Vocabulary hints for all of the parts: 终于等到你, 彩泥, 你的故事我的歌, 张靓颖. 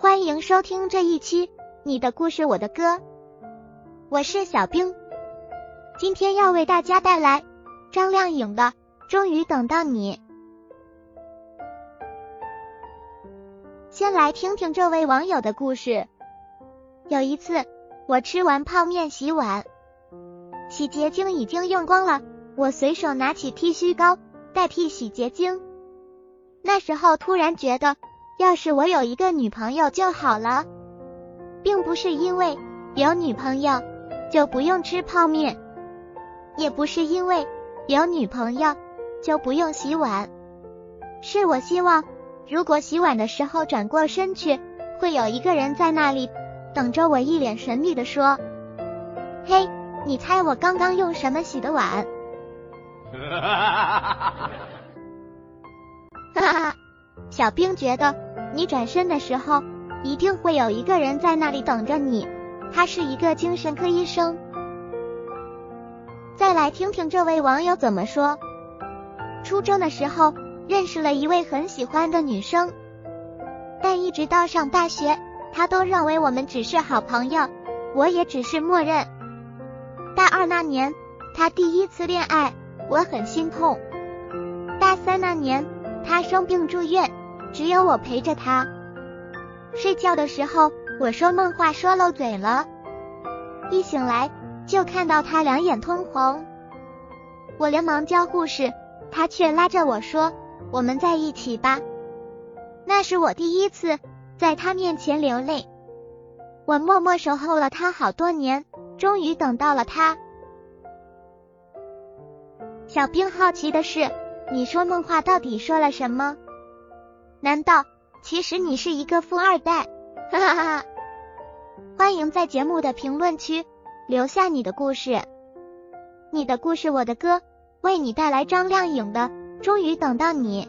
欢迎收听这一期《你的故事我的歌》，我是小冰，今天要为大家带来张靓颖的《终于等到你》。先来听听这位网友的故事。有一次，我吃完泡面洗碗，洗洁精已经用光了，我随手拿起剃须膏代替洗洁精。那时候突然觉得，要是我有一个女朋友就好了，并不是因为有女朋友就不用吃泡面，也不是因为有女朋友就不用洗碗，是我希望如果洗碗的时候转过身去，会有一个人在那里等着我，一脸神秘地说：“嘿，你猜我刚刚用什么洗的碗？”小兵觉得你转身的时候一定会有一个人在那里等着你，他是一个精神科医生。再来听听这位网友怎么说。初中的时候认识了一位很喜欢的女生，但一直到上大学，她都认为我们只是好朋友，我也只是默认。大二那年，她第一次恋爱，我很心痛。大三那年，她生病住院，只有我陪着她。睡觉的时候，我说梦话说漏嘴了，一醒来就看到她两眼通红。我连忙叫护士，她却拉着我说：“我们在一起吧。”那是我第一次在她面前流泪。我默默守候了她好多年，终于等到了她。小兵好奇的是，你说梦话到底说了什么？难道其实你是一个富二代？哈哈哈！欢迎在节目的评论区留下你的故事。你的故事我的歌，为你带来张靓颖的《终于等到你》。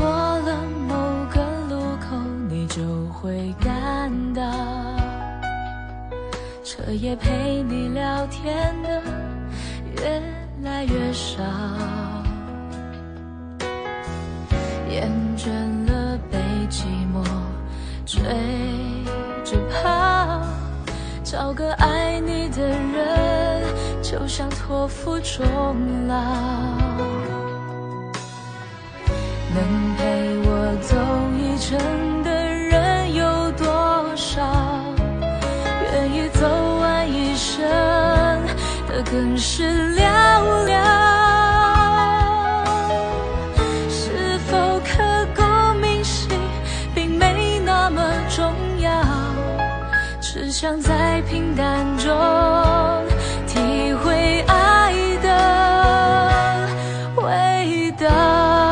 过了某个路口，你就会感到彻夜陪你聊天的越来越少，厌倦了被寂寞追着跑，找个爱你的人就像托付终老。能陪我走一程的人有多少？愿意走完一生的更是寥寥。是否刻骨铭心并没那么重要，只想在平淡中体会爱的味道。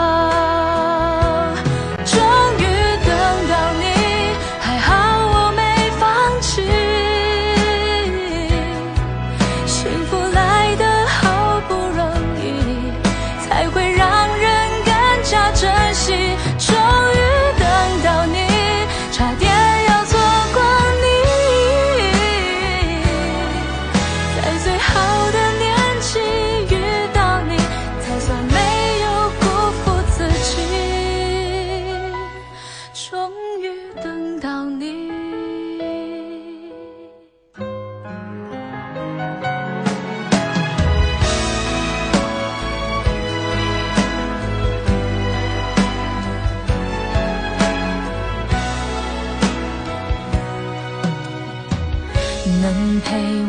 能陪